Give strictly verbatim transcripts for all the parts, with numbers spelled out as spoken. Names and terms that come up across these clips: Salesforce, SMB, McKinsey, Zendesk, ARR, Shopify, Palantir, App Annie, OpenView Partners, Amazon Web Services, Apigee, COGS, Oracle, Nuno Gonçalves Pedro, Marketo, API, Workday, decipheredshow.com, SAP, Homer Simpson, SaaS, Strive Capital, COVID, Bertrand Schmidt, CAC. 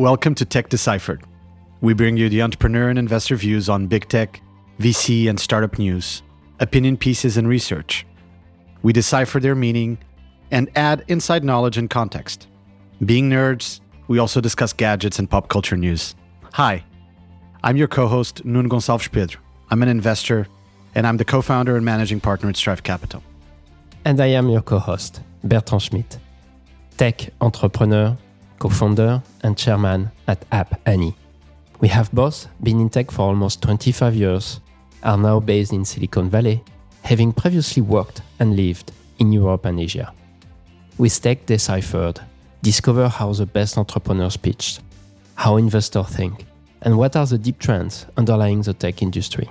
Welcome to Tech Deciphered. We bring you the entrepreneur and investor views on big tech, V C and startup news, opinion pieces and research. We decipher their meaning and add inside knowledge and context. Being nerds, we also discuss gadgets and pop culture news. Hi, I'm your co-host, Nuno Gonçalves Pedro. I'm an investor and I'm the co-founder and managing partner at Strive Capital. And I am your co-host, Bertrand Schmidt, tech entrepreneur, co-founder and chairman at App Annie. We have both been in tech for almost twenty-five years, are now based in Silicon Valley, having previously worked and lived in Europe and Asia. With Tech Deciphered, discover how the best entrepreneurs pitch, how investors think, and what are the deep trends underlying the tech industry.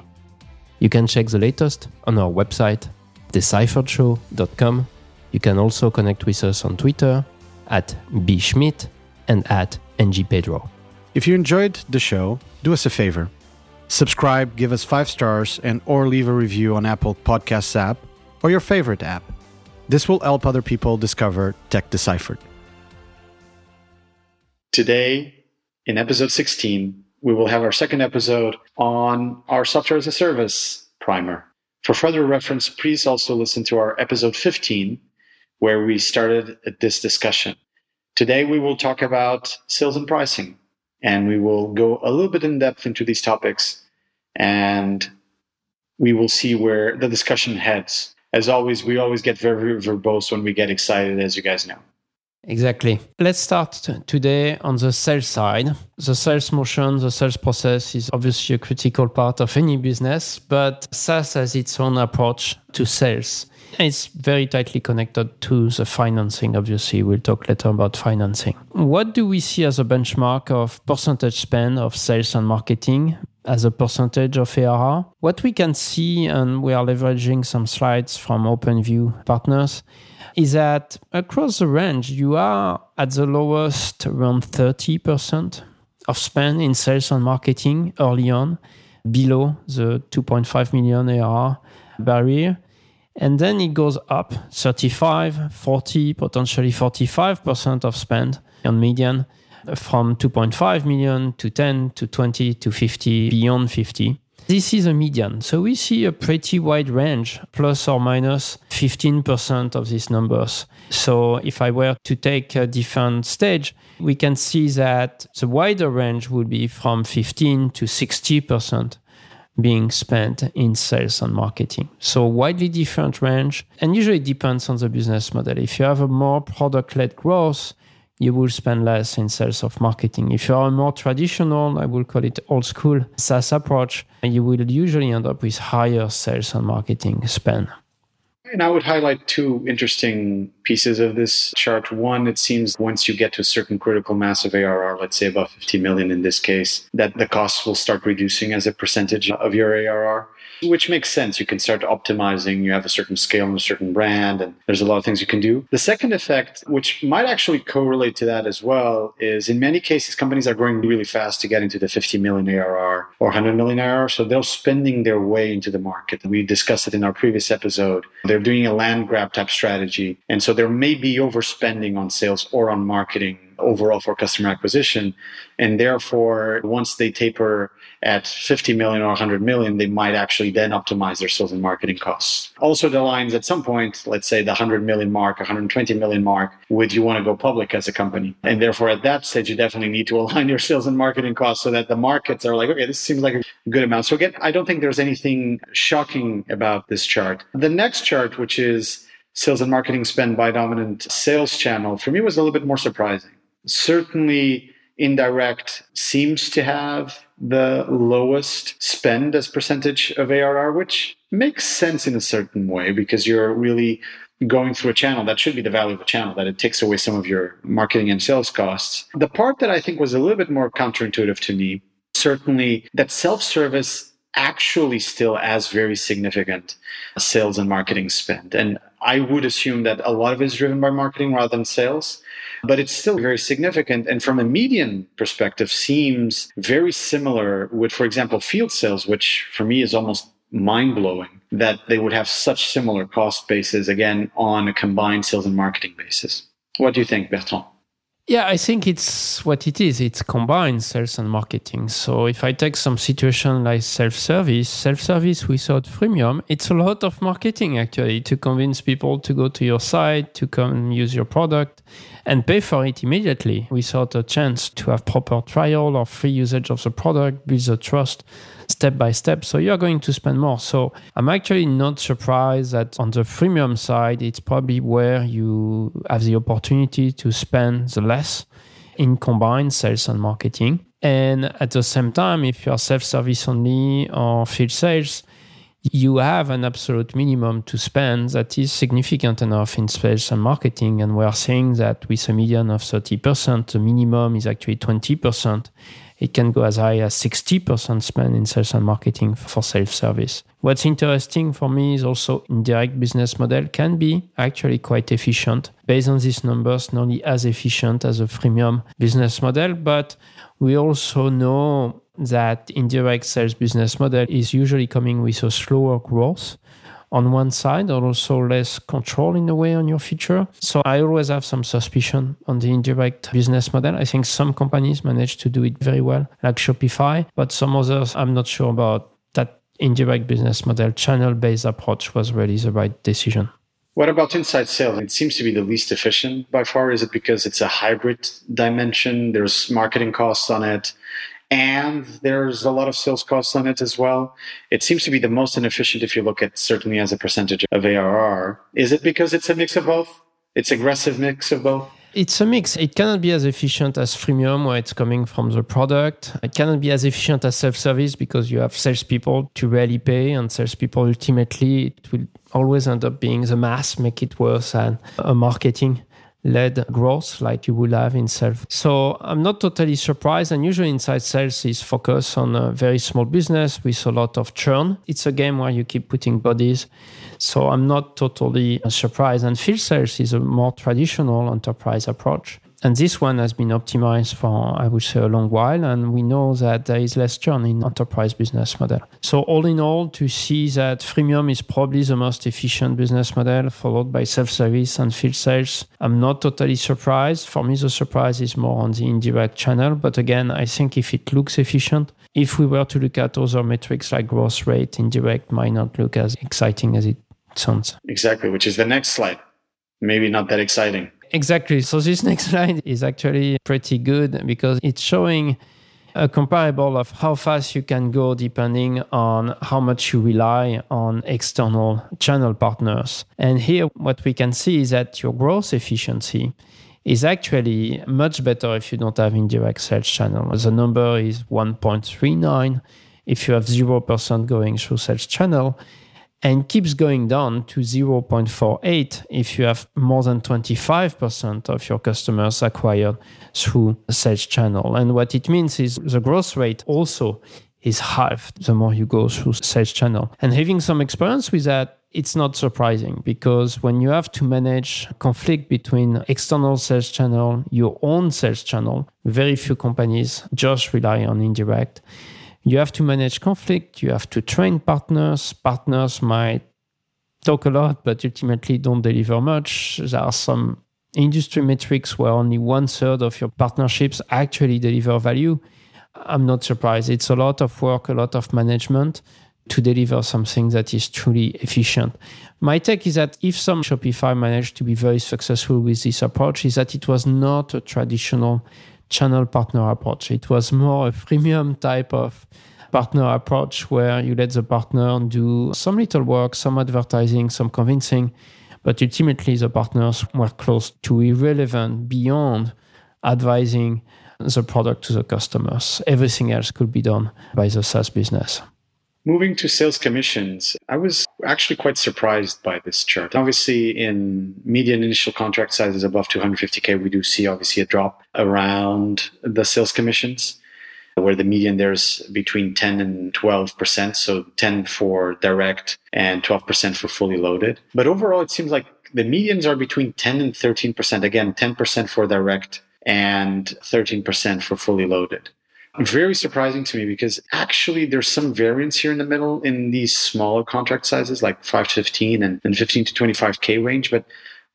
You can check the latest on our website, deciphered show dot com. You can also connect with us on Twitter at b schmidt and at ngpedro. If you enjoyed the show, do us a favor. Subscribe, give us five stars, and or leave a review on Apple Podcasts app or your favorite app. This will help other people discover Tech Deciphered. Today, in episode sixteen, we will have our second episode on our software as a service primer. For further reference, please also listen to our episode fifteen, where we started this discussion. Today, we will talk about sales and pricing. And we will go a little bit in depth into these topics, and we will see where the discussion heads. As always, we always get very verbose when we get excited, as you guys know. Exactly. Let's start today on the sales side. The sales motion, the sales process is obviously a critical part of any business, but SaaS has its own approach to sales. It's very tightly connected to the financing, obviously. We'll talk later about financing. What do we see as a benchmark of percentage spend of sales and marketing as a percentage of A R R? What we can see, and we are leveraging some slides from OpenView Partners, is that across the range, you are at the lowest around thirty percent of spend in sales and marketing early on, below the two point five million A R R barrier. And then it goes up thirty-five, forty, potentially forty-five percent of spend on median from two point five million to ten to twenty to fifty, beyond fifty. This is a median. So we see a pretty wide range, plus or minus fifteen percent of these numbers. So if I were to take a different stage, we can see that the wider range would be from fifteen to sixty percent. Being spent in sales and marketing. So widely different range, and usually depends on the business model. If you have a more product-led growth, you will spend less in sales of marketing. If you are a more traditional, I will call it old school SaaS approach, you will usually end up with higher sales and marketing spend. And I would highlight two interesting pieces of this chart. One, it seems once you get to a certain critical mass of A R R, let's say about fifty million in this case, that the costs will start reducing as a percentage of your A R R, which makes sense. You can start optimizing. You have a certain scale and a certain brand, and there's a lot of things you can do. The second effect, which might actually correlate to that as well, is in many cases, companies are growing really fast to get into the fifty million A R R or one hundred million A R R. So they're spending their way into the market. We discussed it in our previous episode. They're doing a land grab type strategy. And so there may be overspending on sales or on marketing overall for customer acquisition. And therefore, once they taper at fifty million or one hundred million, they might actually then optimize their sales and marketing costs. Also, the lines at some point, let's say the one hundred million mark, one hundred twenty million mark, would you want to go public as a company? And therefore, at that stage, you definitely need to align your sales and marketing costs so that the markets are like, okay, this seems like a good amount. So again, I don't think there's anything shocking about this chart. The next chart, which is sales and marketing spend by dominant sales channel, for me was a little bit more surprising. Certainly, indirect seems to have the lowest spend as percentage of A R R, which makes sense in a certain way because you're really going through a channel. That should be the value of a channel, that it takes away some of your marketing and sales costs. The part that I think was a little bit more counterintuitive to me, certainly that self-service actually still has very significant sales and marketing spend. And I would assume that a lot of it is driven by marketing rather than sales, but it's still very significant. And from a median perspective, seems very similar with, for example, field sales, which for me is almost mind-blowing that they would have such similar cost bases, again, on a combined sales and marketing basis. What do you think, Bertrand? Yeah, I think it's what it is. It's combined sales and marketing. So if I take some situation like self-service, self-service without freemium, it's a lot of marketing actually to convince people to go to your site, to come use your product and pay for it immediately without a chance to have proper trial or free usage of the product, build the trust step by step. So you're going to spend more. So I'm actually not surprised that on the freemium side, it's probably where you have the opportunity to spend the less in combined sales and marketing. And at the same time, if you are self-service only or field sales, you have an absolute minimum to spend that is significant enough in sales and marketing. And we are seeing that with a median of thirty percent, the minimum is actually twenty percent. It can go as high as sixty percent spend in sales and marketing for self-service. What's interesting for me is also indirect business model can be actually quite efficient. Based on these numbers, not only as efficient as a freemium business model, but we also know that indirect sales business model is usually coming with a slower growth on one side, or also less control in a way on your future. So I always have some suspicion on the indirect business model. I think some companies manage to do it very well, like Shopify, but some others, I'm not sure about that indirect business model. Channel-based approach was really the right decision. What about inside sales? It seems to be the least efficient by far. Is it because it's a hybrid dimension? There's marketing costs on it. And there's a lot of sales costs on it as well. It seems to be the most inefficient if you look at certainly as a percentage of A R R. Is it because it's a mix of both? It's aggressive mix of both? It's a mix. It cannot be as efficient as freemium where it's coming from the product. It cannot be as efficient as self-service because you have salespeople to really pay, and salespeople ultimately, it will always end up being the mass, make it worse than a marketing led growth like you would have in sales. So I'm not totally surprised. And usually inside sales is focused on a very small business with a lot of churn. It's a game where you keep putting bodies. So I'm not totally surprised. And field sales is a more traditional enterprise approach. And this one has been optimized for, I would say, a long while. And we know that there is less churn in enterprise business model. So all in all, to see that freemium is probably the most efficient business model, followed by self-service and field sales, I'm not totally surprised. For me, the surprise is more on the indirect channel. But again, I think if it looks efficient, if we were to look at other metrics like growth rate, indirect might not look as exciting as it sounds. Exactly, which is the next slide. Maybe not that exciting. Exactly. So this next slide is actually pretty good because it's showing a comparable of how fast you can go depending on how much you rely on external channel partners. And here what we can see is that your growth efficiency is actually much better if you don't have indirect sales channel. The number is one point three nine if you have zero percent going through sales channel, and keeps going down to zero point four eight if you have more than twenty-five percent of your customers acquired through a sales channel. And what it means is the growth rate also is halved the more you go through sales channel. And having some experience with that, it's not surprising because when you have to manage conflict between external sales channel, your own sales channel, very few companies just rely on indirect. You have to manage conflict, you have to train partners. Partners might talk a lot, but ultimately don't deliver much. There are some industry metrics where only one third of your partnerships actually deliver value. I'm not surprised. It's a lot of work, a lot of management to deliver something that is truly efficient. My take is that if some Shopify managed to be very successful with this approach, is that it was not a traditional channel partner approach. It was more a freemium type of partner approach where you let the partner do some little work, some advertising, some convincing, but ultimately the partners were close to irrelevant beyond advising the product to the customers. Everything else could be done by the SaaS business. Moving to sales commissions, I was actually quite surprised by this chart. Obviously, in median initial contract sizes above two hundred fifty thousand, we do see obviously a drop around the sales commissions, where the median there is between ten and twelve percent. So ten for direct and twelve percent for fully loaded. But overall, it seems like the medians are between ten and thirteen percent. Again, ten percent for direct and thirteen percent for fully loaded. Very surprising to me because actually there's some variance here in the middle in these smaller contract sizes like five to fifteen and fifteen to twenty-five thousand range. But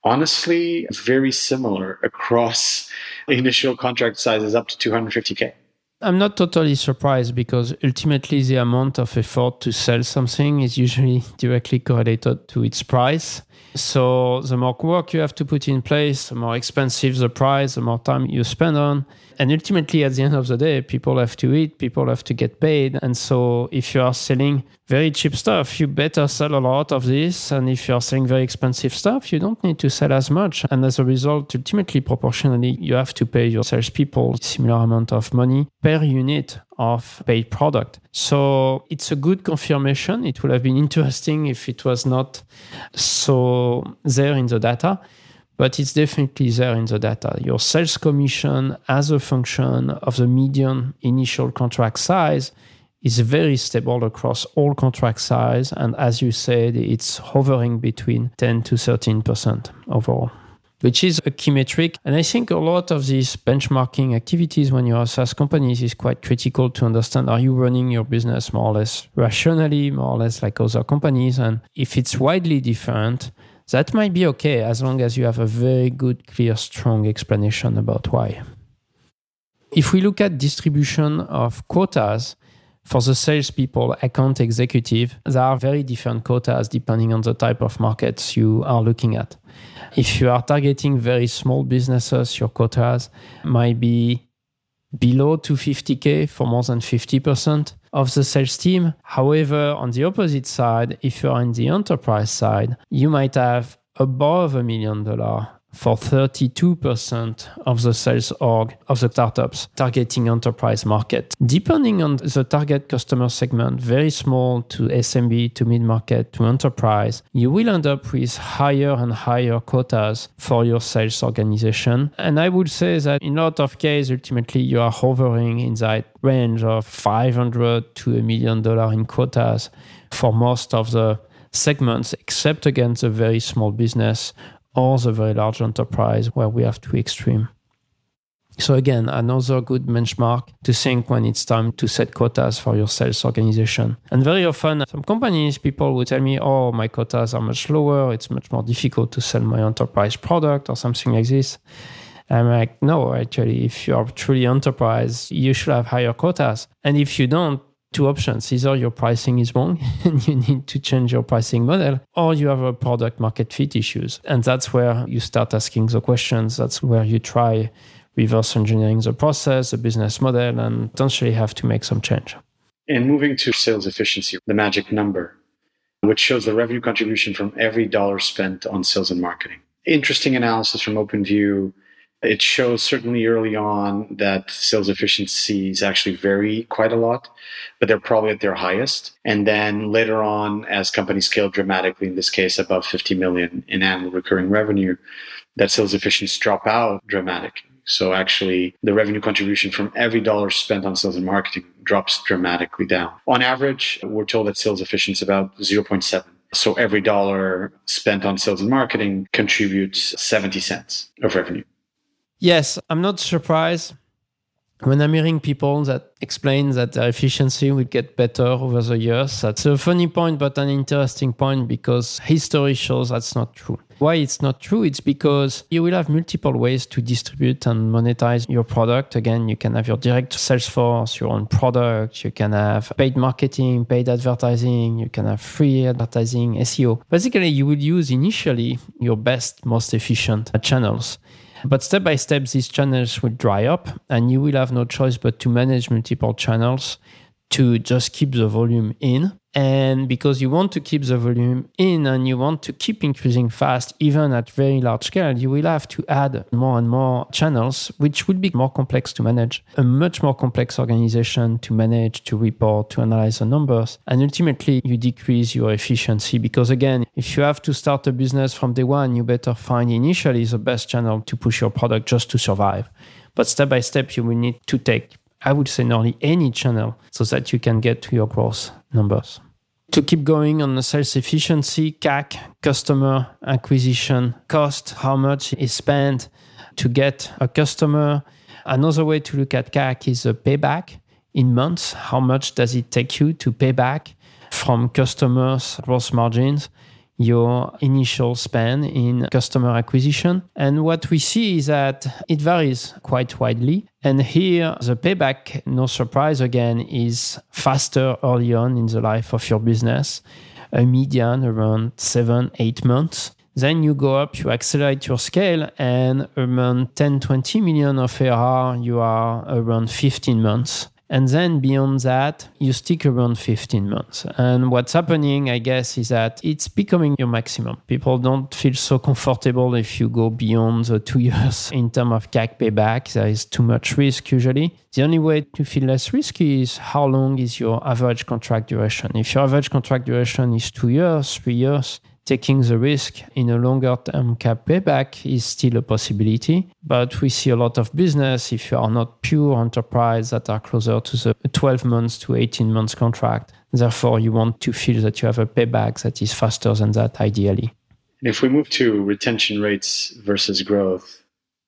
honestly, very similar across initial contract sizes up to two hundred fifty K. I'm not totally surprised because ultimately the amount of effort to sell something is usually directly correlated to its price. So the more work you have to put in place, the more expensive the price, the more time you spend on. And ultimately, at the end of the day, people have to eat, people have to get paid. And so if you are selling very cheap stuff, you better sell a lot of this. And if you are selling very expensive stuff, you don't need to sell as much. And as a result, ultimately, proportionally, you have to pay your salespeople a similar amount of money per unit of paid product. So it's a good confirmation. It would have been interesting if it was not so there in the data, but it's definitely there in the data. Your sales commission as a function of the median initial contract size is very stable across all contract size. And as you said, it's hovering between ten to thirteen percent overall, which is a key metric. And I think a lot of these benchmarking activities when you are SaaS companies is quite critical to understand, are you running your business more or less rationally, more or less like other companies? And if it's widely different, that might be okay as long as you have a very good, clear, strong explanation about why. If we look at distribution of quotas, for the salespeople, account executive, there are very different quotas depending on the type of markets you are looking at. If you are targeting very small businesses, your quotas might be below two hundred fifty K for more than fifty percent of the sales team. However, on the opposite side, if you are in the enterprise side, you might have above a million dollars for thirty-two percent of the sales org of the startups targeting enterprise market. Depending on the target customer segment, very small to S M B, to mid-market, to enterprise, you will end up with higher and higher quotas for your sales organization. And I would say that in a lot of cases, ultimately, you are hovering in that range of five hundred to a million dollars in quotas for most of the segments, except against the very small business or the very large enterprise where we have two extreme. So again, another good benchmark to think when it's time to set quotas for your sales organization. And very often, some companies, people will tell me, oh, my quotas are much lower. It's much more difficult to sell my enterprise product or something like this. I'm like, no, actually, if you are truly enterprise, you should have higher quotas. And if you don't, two options. Either your pricing is wrong and you need to change your pricing model, or you have a product market fit issues. And that's where you start asking the questions. That's where you try reverse engineering the process, the business model, and potentially have to make some change. And moving to sales efficiency, the magic number, which shows the revenue contribution from every dollar spent on sales and marketing. Interesting analysis from OpenView. It shows certainly early on that sales efficiencies actually vary quite a lot, but they're probably at their highest. And then later on, as companies scale dramatically, in this case, above fifty million in annual recurring revenue, that sales efficiencies drop out dramatically. So actually, the revenue contribution from every dollar spent on sales and marketing drops dramatically down. On average, we're told that sales efficiency is about zero point seven. So every dollar spent on sales and marketing contributes seventy cents of revenue. Yes, I'm not surprised when I'm hearing people that explain that their efficiency will get better over the years. That's a funny point, but an interesting point because history shows that's not true. Why it's not true? It's because you will have multiple ways to distribute and monetize your product. Again, you can have your direct sales force, your own product. You can have paid marketing, paid advertising. You can have free advertising, S E O. Basically, you will use initially your best, most efficient channels. But step by step, these channels will dry up and you will have no choice but to manage multiple channels to just keep the volume in. And because you want to keep the volume in and you want to keep increasing fast, even at very large scale, you will have to add more and more channels, which will be more complex to manage, a much more complex organization to manage, to report, to analyze the numbers. And ultimately, you decrease your efficiency because, again, if you have to start a business from day one, you better find initially the best channel to push your product just to survive. But step by step, you will need to take, I would say, nearly any channel so that you can get to your growth numbers. To keep going on the sales efficiency, C A C, customer acquisition cost, how much is spent to get a customer. Another way to look at C A C is the payback in months. How much does it take you to pay back from customers' gross margins your initial spend in customer acquisition. And what we see is that it varies quite widely. And here, the payback, no surprise again, is faster early on in the life of your business, a median around seven, eight months. Then you go up, you accelerate your scale, and around ten, twenty million of A R R, you are around fifteen months. And then beyond that, you stick around fifteen months. And what's happening, I guess, is that it's becoming your maximum. People don't feel so comfortable if you go beyond the two years in terms of C A C payback. There is too much risk usually. The only way to feel less risky is how long is your average contract duration. If your average contract duration is two years, three years, taking the risk in a longer term cap payback is still a possibility. But we see a lot of business, if you are not pure enterprise, that are closer to the twelve months to eighteen months contract. Therefore, you want to feel that you have a payback that is faster than that, ideally. And if we move to retention rates versus growth,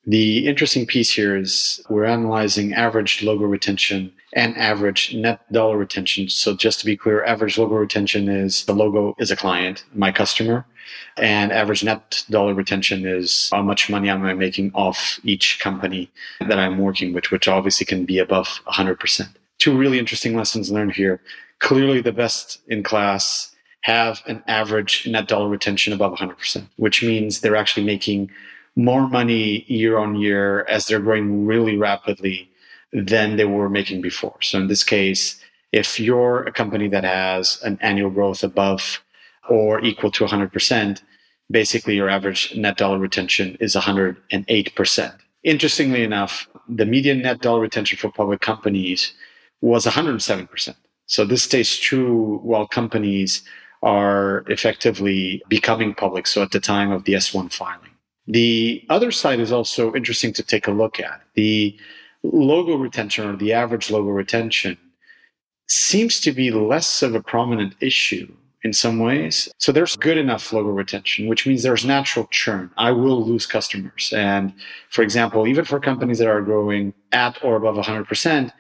the interesting piece here is we're analyzing average logo retention and average net dollar retention. So just to be clear, average logo retention is the logo is a client, my customer, and average net dollar retention is how much money am I making off each company that I'm working with, which obviously can be above one hundred percent. Two really interesting lessons learned here. Clearly the best in class have an average net dollar retention above one hundred percent, which means they're actually making more money year on year as they're growing really rapidly than they were making before. So in this case, if you're a company that has an annual growth above or equal to one hundred percent, basically your average net dollar retention is one hundred eight percent. Interestingly enough, the median net dollar retention for public companies was one hundred seven percent. So this stays true while companies are effectively becoming public, so at the time of the S one filing. The other side is also interesting to take a look at. The logo retention, or the average logo retention, seems to be less of a prominent issue in some ways. So there's good enough logo retention, which means there's natural churn. I will lose customers. And for example, even for companies that are growing at or above one hundred percent,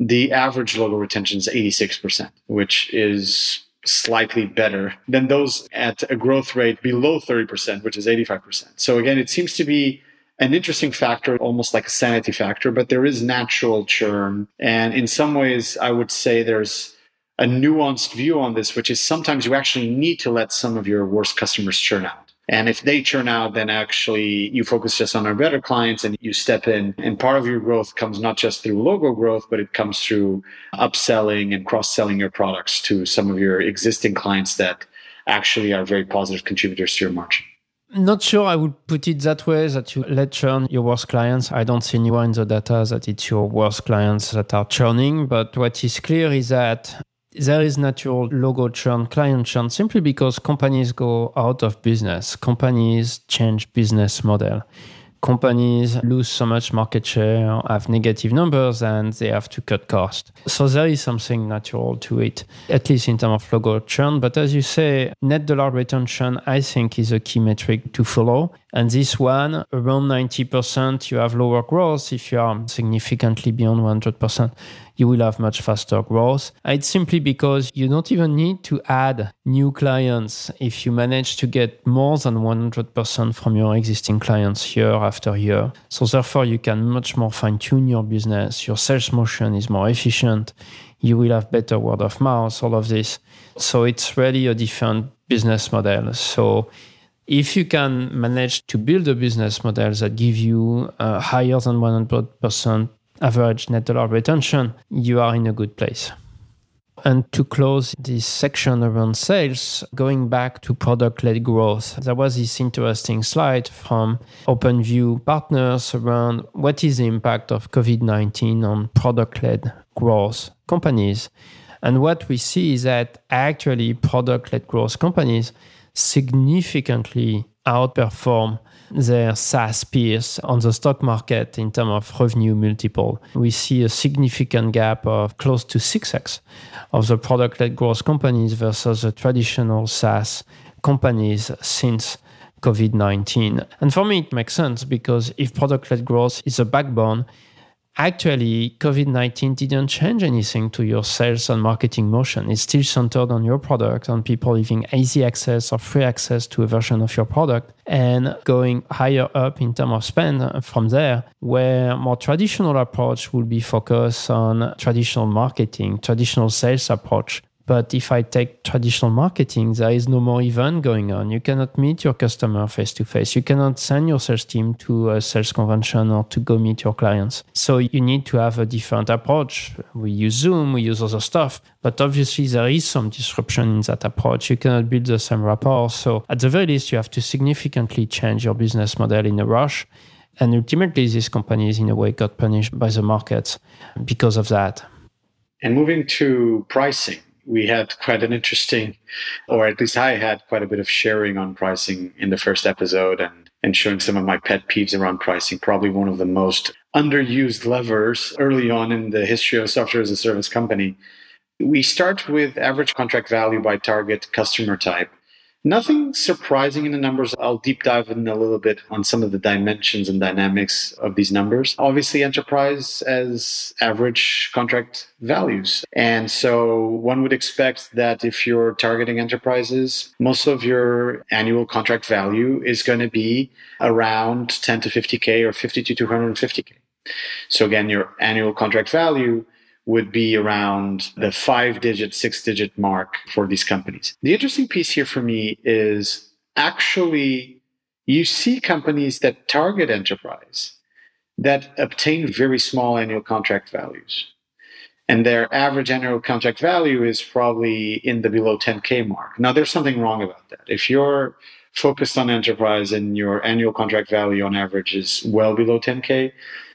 the average logo retention is eighty-six percent, which is slightly better than those at a growth rate below thirty percent, which is eighty-five percent. So again, it seems to be an interesting factor, almost like a sanity factor, but there is natural churn. And in some ways, I would say there's a nuanced view on this, which is sometimes you actually need to let some of your worst customers churn out. And if they churn out, then actually you focus just on our better clients and you step in. And part of your growth comes not just through logo growth, but it comes through upselling and cross-selling your products to some of your existing clients that actually are very positive contributors to your margin. Not sure I would put it that way, that you let churn your worst clients. I don't see anywhere in the data that it's your worst clients that are churning. But what is clear is that there is natural logo churn, client churn, simply because companies go out of business. Companies change business model. Companies lose so much market share, have negative numbers, and they have to cut costs. So there is something natural to it, at least in terms of logo churn. But as you say, net dollar retention, I think, is a key metric to follow. And this one, around ninety percent, you have lower growth. If you are significantly beyond one hundred percent, you will have much faster growth. It's simply because you don't even need to add new clients if you manage to get more than one hundred percent from your existing clients year after year. So therefore, you can much more fine-tune your business. Your sales motion is more efficient. You will have better word of mouth, all of this. So it's really a different business model. So if you can manage to build a business model that gives you uh, higher than one hundred percent average net dollar retention, you are in a good place. And to close this section around sales, going back to product-led growth, there was this interesting slide from OpenView Partners around what is the impact of covid nineteen on product-led growth companies. And what we see is that actually product-led growth companies significantly outperform their SaaS peers on the stock market in terms of revenue multiple. We see a significant gap of close to six x of the product-led growth companies versus the traditional SaaS companies since covid nineteen. And for me, it makes sense because if product-led growth is a backbone, actually, COVID nineteen didn't change anything to your sales and marketing motion. It's still centered on your product, on people having easy access or free access to a version of your product and going higher up in terms of spend from there, where more traditional approach will be focused on traditional marketing, traditional sales approach. But if I take traditional marketing, there is no more event going on. You cannot meet your customer face-to-face. You cannot send your sales team to a sales convention or to go meet your clients. So you need to have a different approach. We use Zoom, we use other stuff. But obviously, there is some disruption in that approach. You cannot build the same rapport. So at the very least, you have to significantly change your business model in a rush. And ultimately, these companies, in a way, got punished by the markets because of that. And moving to pricing. We had quite an interesting, or at least I had quite a bit of sharing on pricing in the first episode and, and showing some of my pet peeves around pricing, probably one of the most underused levers early on in the history of software as a service company. We start with average contract value by target customer type. Nothing surprising in the numbers. I'll deep dive in a little bit on some of the dimensions and dynamics of these numbers. Obviously, enterprise as average contract values. And so one would expect that if you're targeting enterprises, most of your annual contract value is going to be around ten to fifty K or fifty to two hundred fifty K. So again, your annual contract value would be around the five-digit, six-digit mark for these companies. The interesting piece here for me is actually you see companies that target enterprise that obtain very small annual contract values. And their average annual contract value is probably in the below ten K mark. Now, there's something wrong about that. If you're focused on enterprise and your annual contract value on average is well below ten K,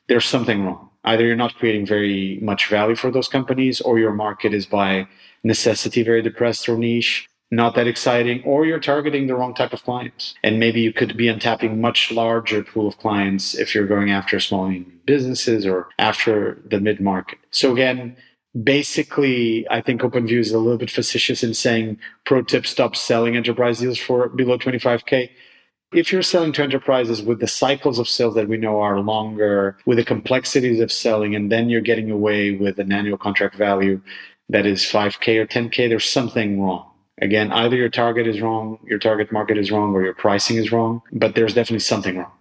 there's something wrong. Either you're not creating very much value for those companies, or your market is by necessity very depressed or niche, not that exciting, or you're targeting the wrong type of clients. And maybe you could be untapping much larger pool of clients if you're going after small businesses or after the mid-market. So again, basically, I think OpenView is a little bit facetious in saying, pro tip, stop selling enterprise deals for below twenty-five K. If you're selling to enterprises with the cycles of sales that we know are longer, with the complexities of selling, and then you're getting away with an annual contract value that is five K or ten K, there's something wrong. Again, either your target is wrong, your target market is wrong, or your pricing is wrong, but there's definitely something wrong.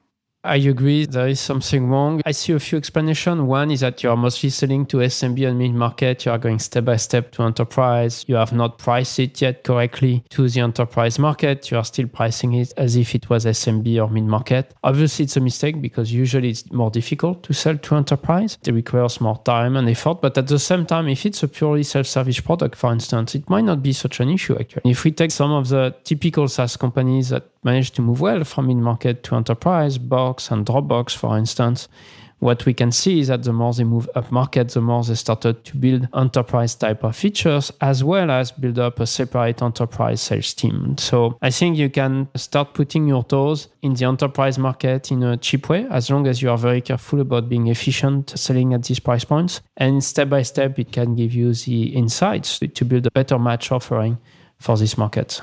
I agree, there is something wrong. I see a few explanations. One is that you are mostly selling to S M B and mid-market. You are going step by step to enterprise. You have not priced it yet correctly to the enterprise market. You are still pricing it as if it was S M B or mid-market. Obviously, it's a mistake because usually it's more difficult to sell to enterprise. It requires more time and effort. But at the same time, if it's a purely self-service product, for instance, it might not be such an issue actually. If we take some of the typical SaaS companies that managed to move well from mid-market to enterprise, Box and Dropbox, for instance, what we can see is that the more they move up market, the more they started to build enterprise type of features, as well as build up a separate enterprise sales team. So I think you can start putting your toes in the enterprise market in a cheap way, as long as you are very careful about being efficient selling at these price points. And step by step, it can give you the insights to build a better match offering for this market.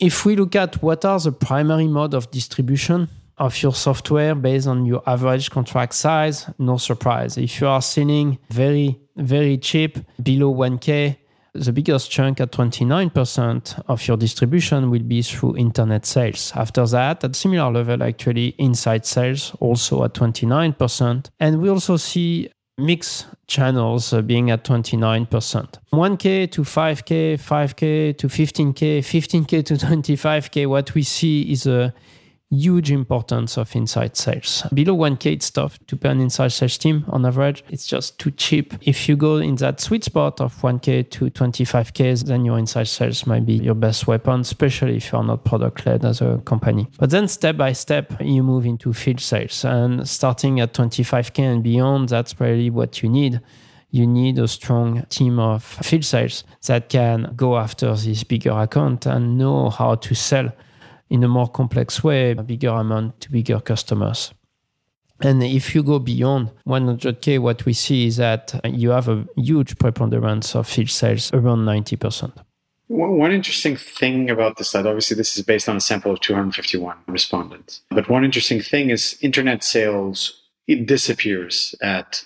If we look at what are the primary mode of distribution of your software based on your average contract size, no surprise. If you are selling very, very cheap, below one K, the biggest chunk at twenty-nine percent of your distribution will be through internet sales. After that, at similar level, actually, inside sales also at twenty-nine percent. And we also see mix channels being at twenty-nine percent. one K to five K, five K to fifteen K, fifteen K to twenty-five K, what we see is a huge importance of inside sales. Below one K, it's tough to pay an inside sales team on average. It's just too cheap. If you go in that sweet spot of one K to twenty-five K, then your inside sales might be your best weapon, especially if you're not product-led as a company. But then step by step, you move into field sales. And starting at twenty-five K and beyond, that's really what you need. You need a strong team of field sales that can go after this bigger account and know how to sell in a more complex way, a bigger amount to bigger customers. And if you go beyond one hundred K, what we see is that you have a huge preponderance of field sales, around ninety percent. One interesting thing about this slide, obviously this is based on a sample of two hundred fifty-one respondents, but one interesting thing is internet sales, it disappears at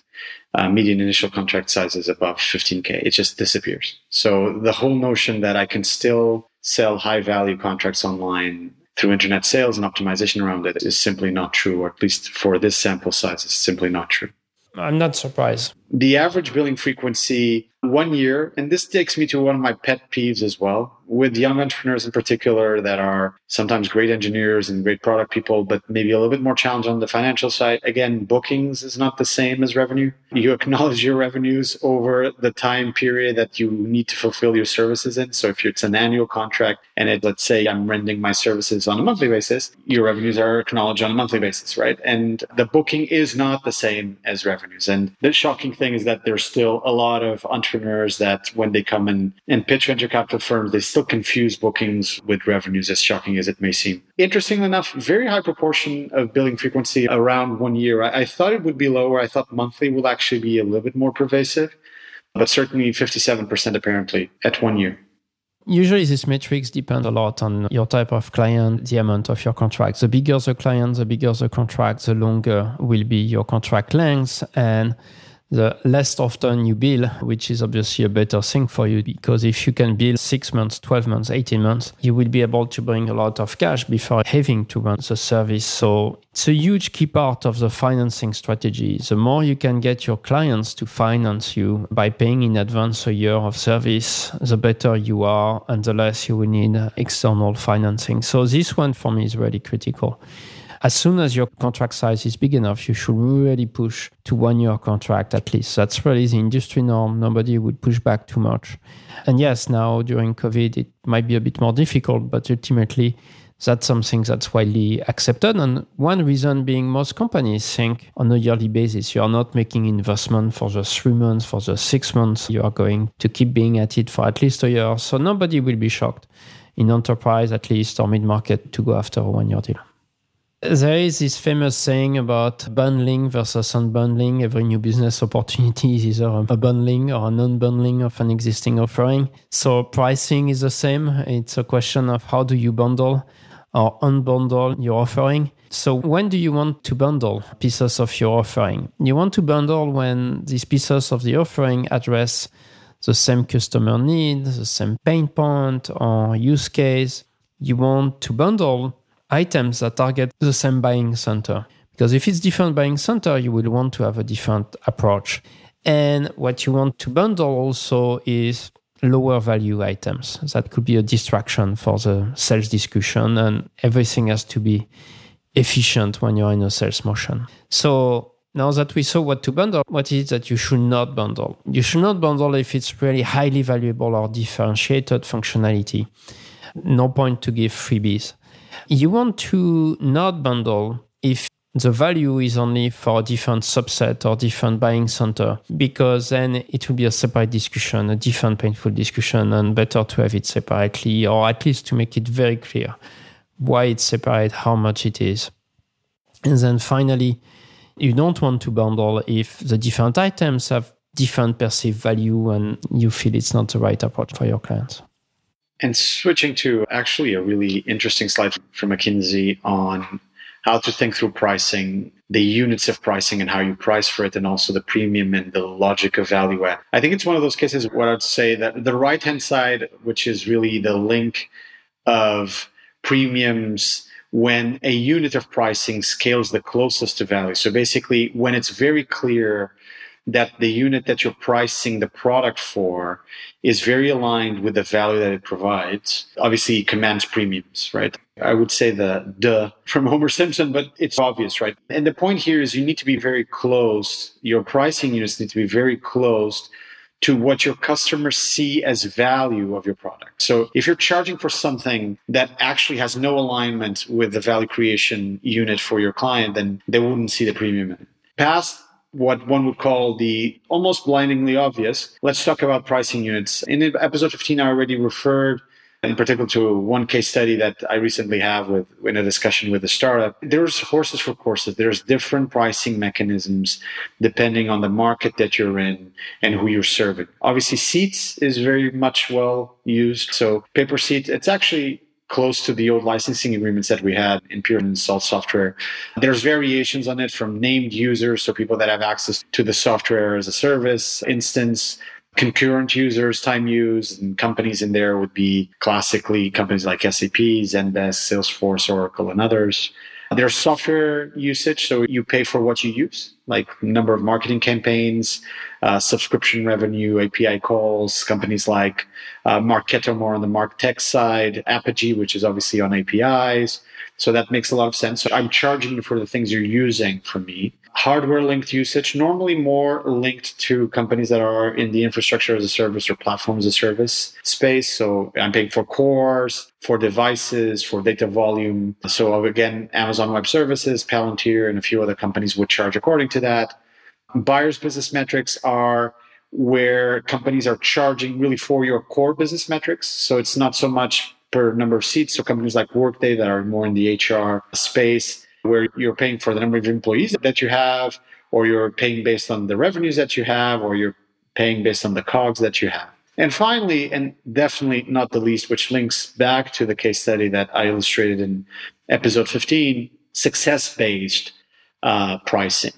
uh, median initial contract size is above fifteen K. It just disappears. So the whole notion that I can still sell high value contracts online through internet sales and optimization around it is simply not true, or at least for this sample size, is simply not true. I'm not surprised. The average billing frequency, one year, and this takes me to one of my pet peeves as well, with young entrepreneurs in particular that are sometimes great engineers and great product people, but maybe a little bit more challenged on the financial side. Again, bookings is not the same as revenue. You acknowledge your revenues over the time period that you need to fulfill your services in. So if it's an annual contract and it, let's say I'm renting my services on a monthly basis, your revenues are acknowledged on a monthly basis, right? And the booking is not the same as revenues. And the shocking thing is that there's still a lot of entrepreneurs that when they come in and pitch venture capital firms, they still confuse bookings with revenues, as shocking as it may seem. Interestingly enough, very high proportion of billing frequency around one year. I, I thought it would be lower. I thought monthly will actually be a little bit more pervasive, but certainly fifty-seven percent apparently at one year. Usually these metrics depend a lot on your type of client, the amount of your contract. The bigger the client, the bigger the contract, the longer will be your contract length. And the less often you bill, which is obviously a better thing for you, because if you can bill six months, twelve months, eighteen months, you will be able to bring a lot of cash before having to run the service. So it's a huge key part of the financing strategy. The more you can get your clients to finance you by paying in advance a year of service, the better you are and the less you will need external financing. So this one for me is really critical. As soon as your contract size is big enough, you should really push to one-year contract at least. That's really the industry norm. Nobody would push back too much. And yes, now during COVID, it might be a bit more difficult, but ultimately, that's something that's widely accepted. And one reason being most companies think on a yearly basis, you are not making investment for the three months, for the six months. You are going to keep being at it for at least a year. So nobody will be shocked in enterprise, at least, or mid-market to go after a one-year deal. There is this famous saying about bundling versus unbundling. Every new business opportunity is either a bundling or an unbundling of an existing offering. So pricing is the same. It's a question of how do you bundle or unbundle your offering. So when do you want to bundle pieces of your offering? You want to bundle when these pieces of the offering address the same customer need, the same pain point or use case. You want to bundle items that target the same buying center. Because if it's different buying center, you will want to have a different approach. And what you want to bundle also is lower value items. That could be a distraction for the sales discussion, and everything has to be efficient when you're in a sales motion. So now that we saw what to bundle, what is it that you should not bundle? You should not bundle if it's really highly valuable or differentiated functionality. No point to give freebies. You want to not bundle if the value is only for a different subset or different buying center, because then it will be a separate discussion, a different painful discussion, and better to have it separately, or at least to make it very clear why it's separate, how much it is. And then finally, you don't want to bundle if the different items have different perceived value and you feel it's not the right approach for your clients. And switching to actually a really interesting slide from McKinsey on how to think through pricing, the units of pricing and how you price for it, and also the premium and the logic of value add. I think it's one of those cases where I'd say that the right-hand side, which is really the link of premiums when a unit of pricing scales the closest to value. So basically, when it's very clear that the unit that you're pricing the product for is very aligned with the value that it provides, obviously commands premiums, right? I would say the duh from Homer Simpson, but it's obvious, right? And the point here is you need to be very close. Your pricing units need to be very close to what your customers see as value of your product. So if you're charging for something that actually has no alignment with the value creation unit for your client, then they wouldn't see the premium in it. Past what one would call the almost blindingly obvious, let's talk about pricing units. In episode fifteen, I already referred in particular to one case study that I recently have with in a discussion with a startup. There's horses for courses. There's different pricing mechanisms depending on the market that you're in and who you're serving. Obviously, seats is very much well used. So pay per seat, it's actually close to the old licensing agreements that we had in pure installed software. There's variations on it from named users, so people that have access to the software as a service instance, concurrent users, time use, and companies in there would be classically companies like S A P, Zendesk, Salesforce, Oracle, and others. There's software usage, so you pay for what you use, like number of marketing campaigns, uh, subscription revenue, A P I calls, companies like uh, Marketo more on the MarkTech side, Apigee, which is obviously on A P Is. So that makes a lot of sense. So I'm charging you for the things you're using from me. Hardware-linked usage, normally more linked to companies that are in the infrastructure as a service or platform as a service space. So I'm paying for cores, for devices, for data volume. So again, Amazon Web Services, Palantir, and a few other companies would charge according to that. Buyer's business metrics are where companies are charging really for your core business metrics. So it's not so much per number of seats. So companies like Workday that are more in the H R space, where you're paying for the number of employees that you have, or you're paying based on the revenues that you have, or you're paying based on the C O G S that you have. And finally, and definitely not the least, which links back to the case study that I illustrated in episode fifteen, success-based uh, pricing.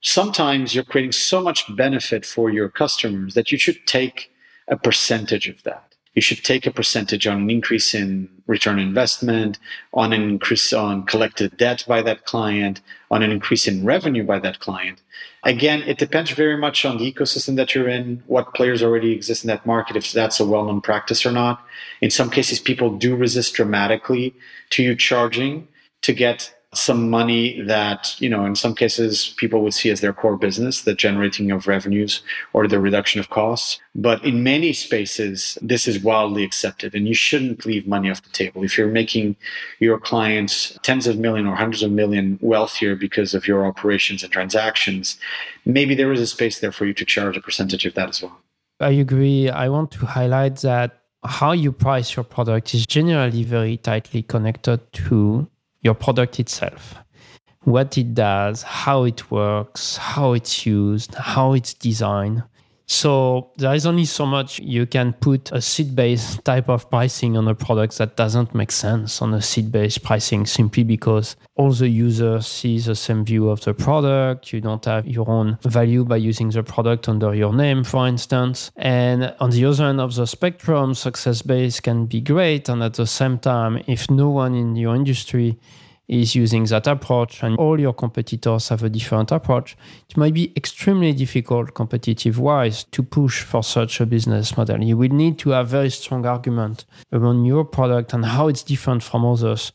Sometimes you're creating so much benefit for your customers that you should take a percentage of that. You should take a percentage on an increase in return on investment, on an increase on collected debt by that client, on an increase in revenue by that client. Again, it depends very much on the ecosystem that you're in, what players already exist in that market, if that's a well-known practice or not. In some cases, people do resist dramatically to you charging to get some money that, you know, in some cases people would see as their core business, the generating of revenues or the reduction of costs. But in many spaces, this is wildly accepted, and you shouldn't leave money off the table. If you're making your clients tens of million or hundreds of million wealthier because of your operations and transactions, maybe there is a space there for you to charge a percentage of that as well. I agree. I want to highlight that how you price your product is generally very tightly connected to your product itself, what it does, how it works, how it's used, how it's designed. So there is only so much you can put a seat-based type of pricing on a product that doesn't make sense on a seat-based pricing, simply because all the users see the same view of the product. You don't have your own value by using the product under your name, for instance. And on the other end of the spectrum, success-based can be great. And at the same time, if no one in your industry is using that approach and all your competitors have a different approach, it might be extremely difficult competitive-wise to push for such a business model. You will need to have very strong argument around your product and how it's different from others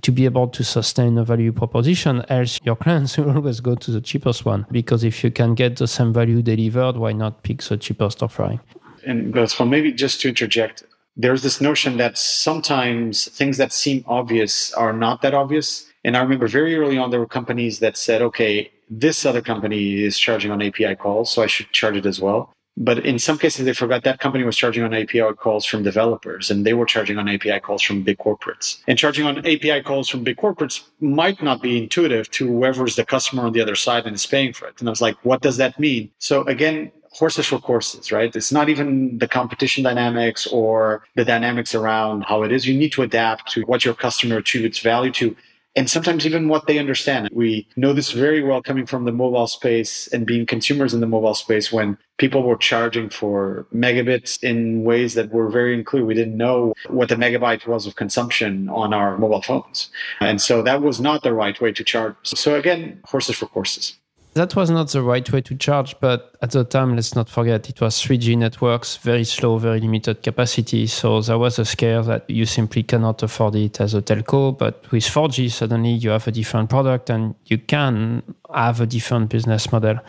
to be able to sustain a value proposition, else your clients will always go to the cheapest one, because if you can get the same value delivered, why not pick the cheapest offering? And Bertrand, maybe just to interject, there's this notion that sometimes things that seem obvious are not that obvious. And I remember very early on, there were companies that said, okay, this other company is charging on A P I calls, so I should charge it as well. But in some cases, they forgot that company was charging on A P I calls from developers, and they were charging on A P I calls from big corporates. And charging on A P I calls from big corporates might not be intuitive to whoever's the customer on the other side and is paying for it. And I was like, what does that mean? So again, horses for courses, right? It's not even the competition dynamics or the dynamics around how it is. You need to adapt to what your customer attributes value to, and sometimes even what they understand. We know this very well coming from the mobile space and being consumers in the mobile space, when people were charging for megabits in ways that were very unclear. We didn't know what the megabyte was of consumption on our mobile phones. And so that was not the right way to charge. So again, horses for courses. That was not the right way to charge, but at the time, let's not forget, it was three G networks, very slow, very limited capacity. So there was a scare that you simply cannot afford it as a telco. But with four G, suddenly you have a different product and you can have a different business model.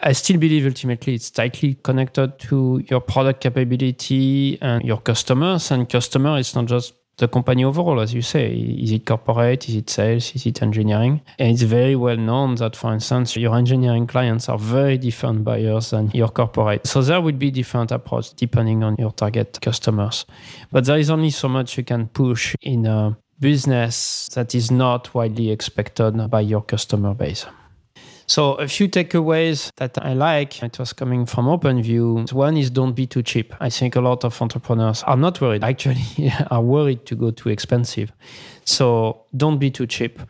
I still believe ultimately it's tightly connected to your product capability and your customers. And customer is not just the company overall, as you say. Is it corporate? Is it sales? Is it engineering? And it's very well known that, for instance, your engineering clients are very different buyers than your corporate. So there will be different approach depending on your target customers. But there is only so much you can push in a business that is not widely expected by your customer base. So a few takeaways that I like, it was coming from OpenView. One is don't be too cheap. I think a lot of entrepreneurs are not worried, actually are worried to go too expensive. So don't be too cheap.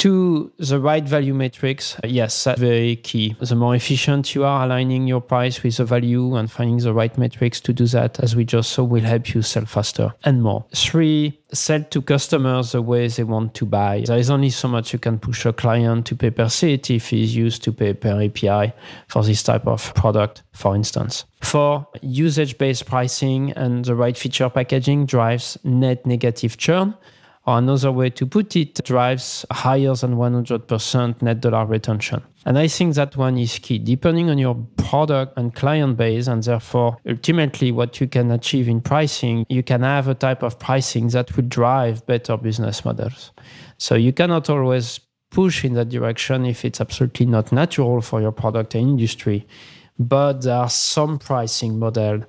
Two, the right value matrix. Yes, that's very key. The more efficient you are, aligning your price with the value and finding the right metrics to do that, as we just saw, will help you sell faster and more. Three, sell to customers the way they want to buy. There is only so much you can push a client to pay per seat if he's used to pay per A P I for this type of product, for instance. Four, usage-based pricing and the right feature packaging drives net negative churn. Or another way to put it, drives higher than one hundred percent net dollar retention. And I think that one is key. Depending on your product and client base, and therefore ultimately what you can achieve in pricing, you can have a type of pricing that will drive better business models. So you cannot always push in that direction if it's absolutely not natural for your product and industry. But there are some pricing models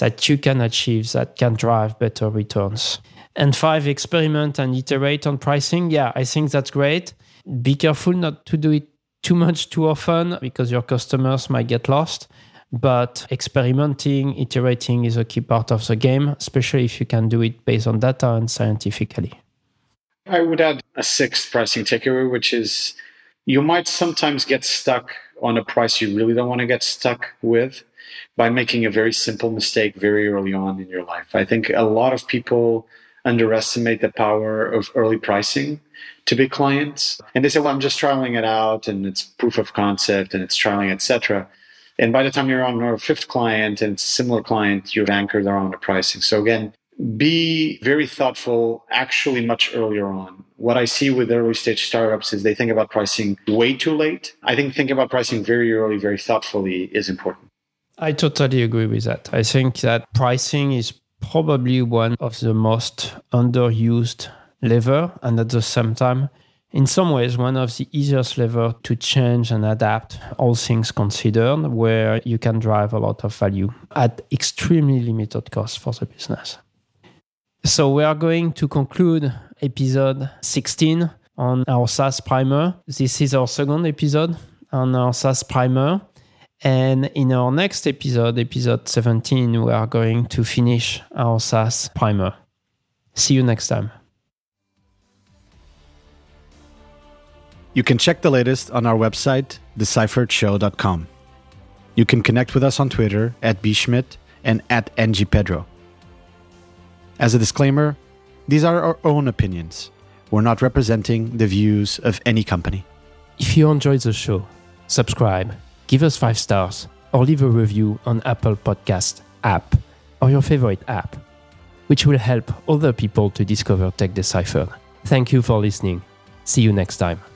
that you can achieve that can drive better returns. And five, experiment and iterate on pricing. Yeah, I think that's great. Be careful not to do it too much too often because your customers might get lost. But experimenting, iterating is a key part of the game, especially if you can do it based on data and scientifically. I would add a sixth pricing takeaway, which is you might sometimes get stuck on a price you really don't want to get stuck with by making a very simple mistake very early on in your life. I think a lot of people underestimate the power of early pricing to big clients. And they say, well, I'm just trialing it out and it's proof of concept and it's trialing, et cetera. And by the time you're on your fifth client and it's a similar client, you've anchored around the pricing. So again, be very thoughtful, actually much earlier on. What I see with early stage startups is they think about pricing way too late. I think thinking about pricing very early, very thoughtfully is important. I totally agree with that. I think that pricing is probably one of the most underused lever, and at the same time, in some ways, one of the easiest lever to change and adapt, all things considered, where you can drive a lot of value at extremely limited cost for the business. So we are going to conclude episode sixteen on our SaaS Primer. This is our second episode on our SaaS Primer. And in our next episode, episode seventeen, we are going to finish our SaaS Primer. See you next time. You can check the latest on our website, deciphered show dot com. You can connect with us on Twitter at bschmidt and at ngpedro. As a disclaimer, these are our own opinions. We're not representing the views of any company. If you enjoyed the show, subscribe. Give us five stars or leave a review on Apple Podcast app or your favorite app, which will help other people to discover Tech Deciphered. Thank you for listening. See you next time.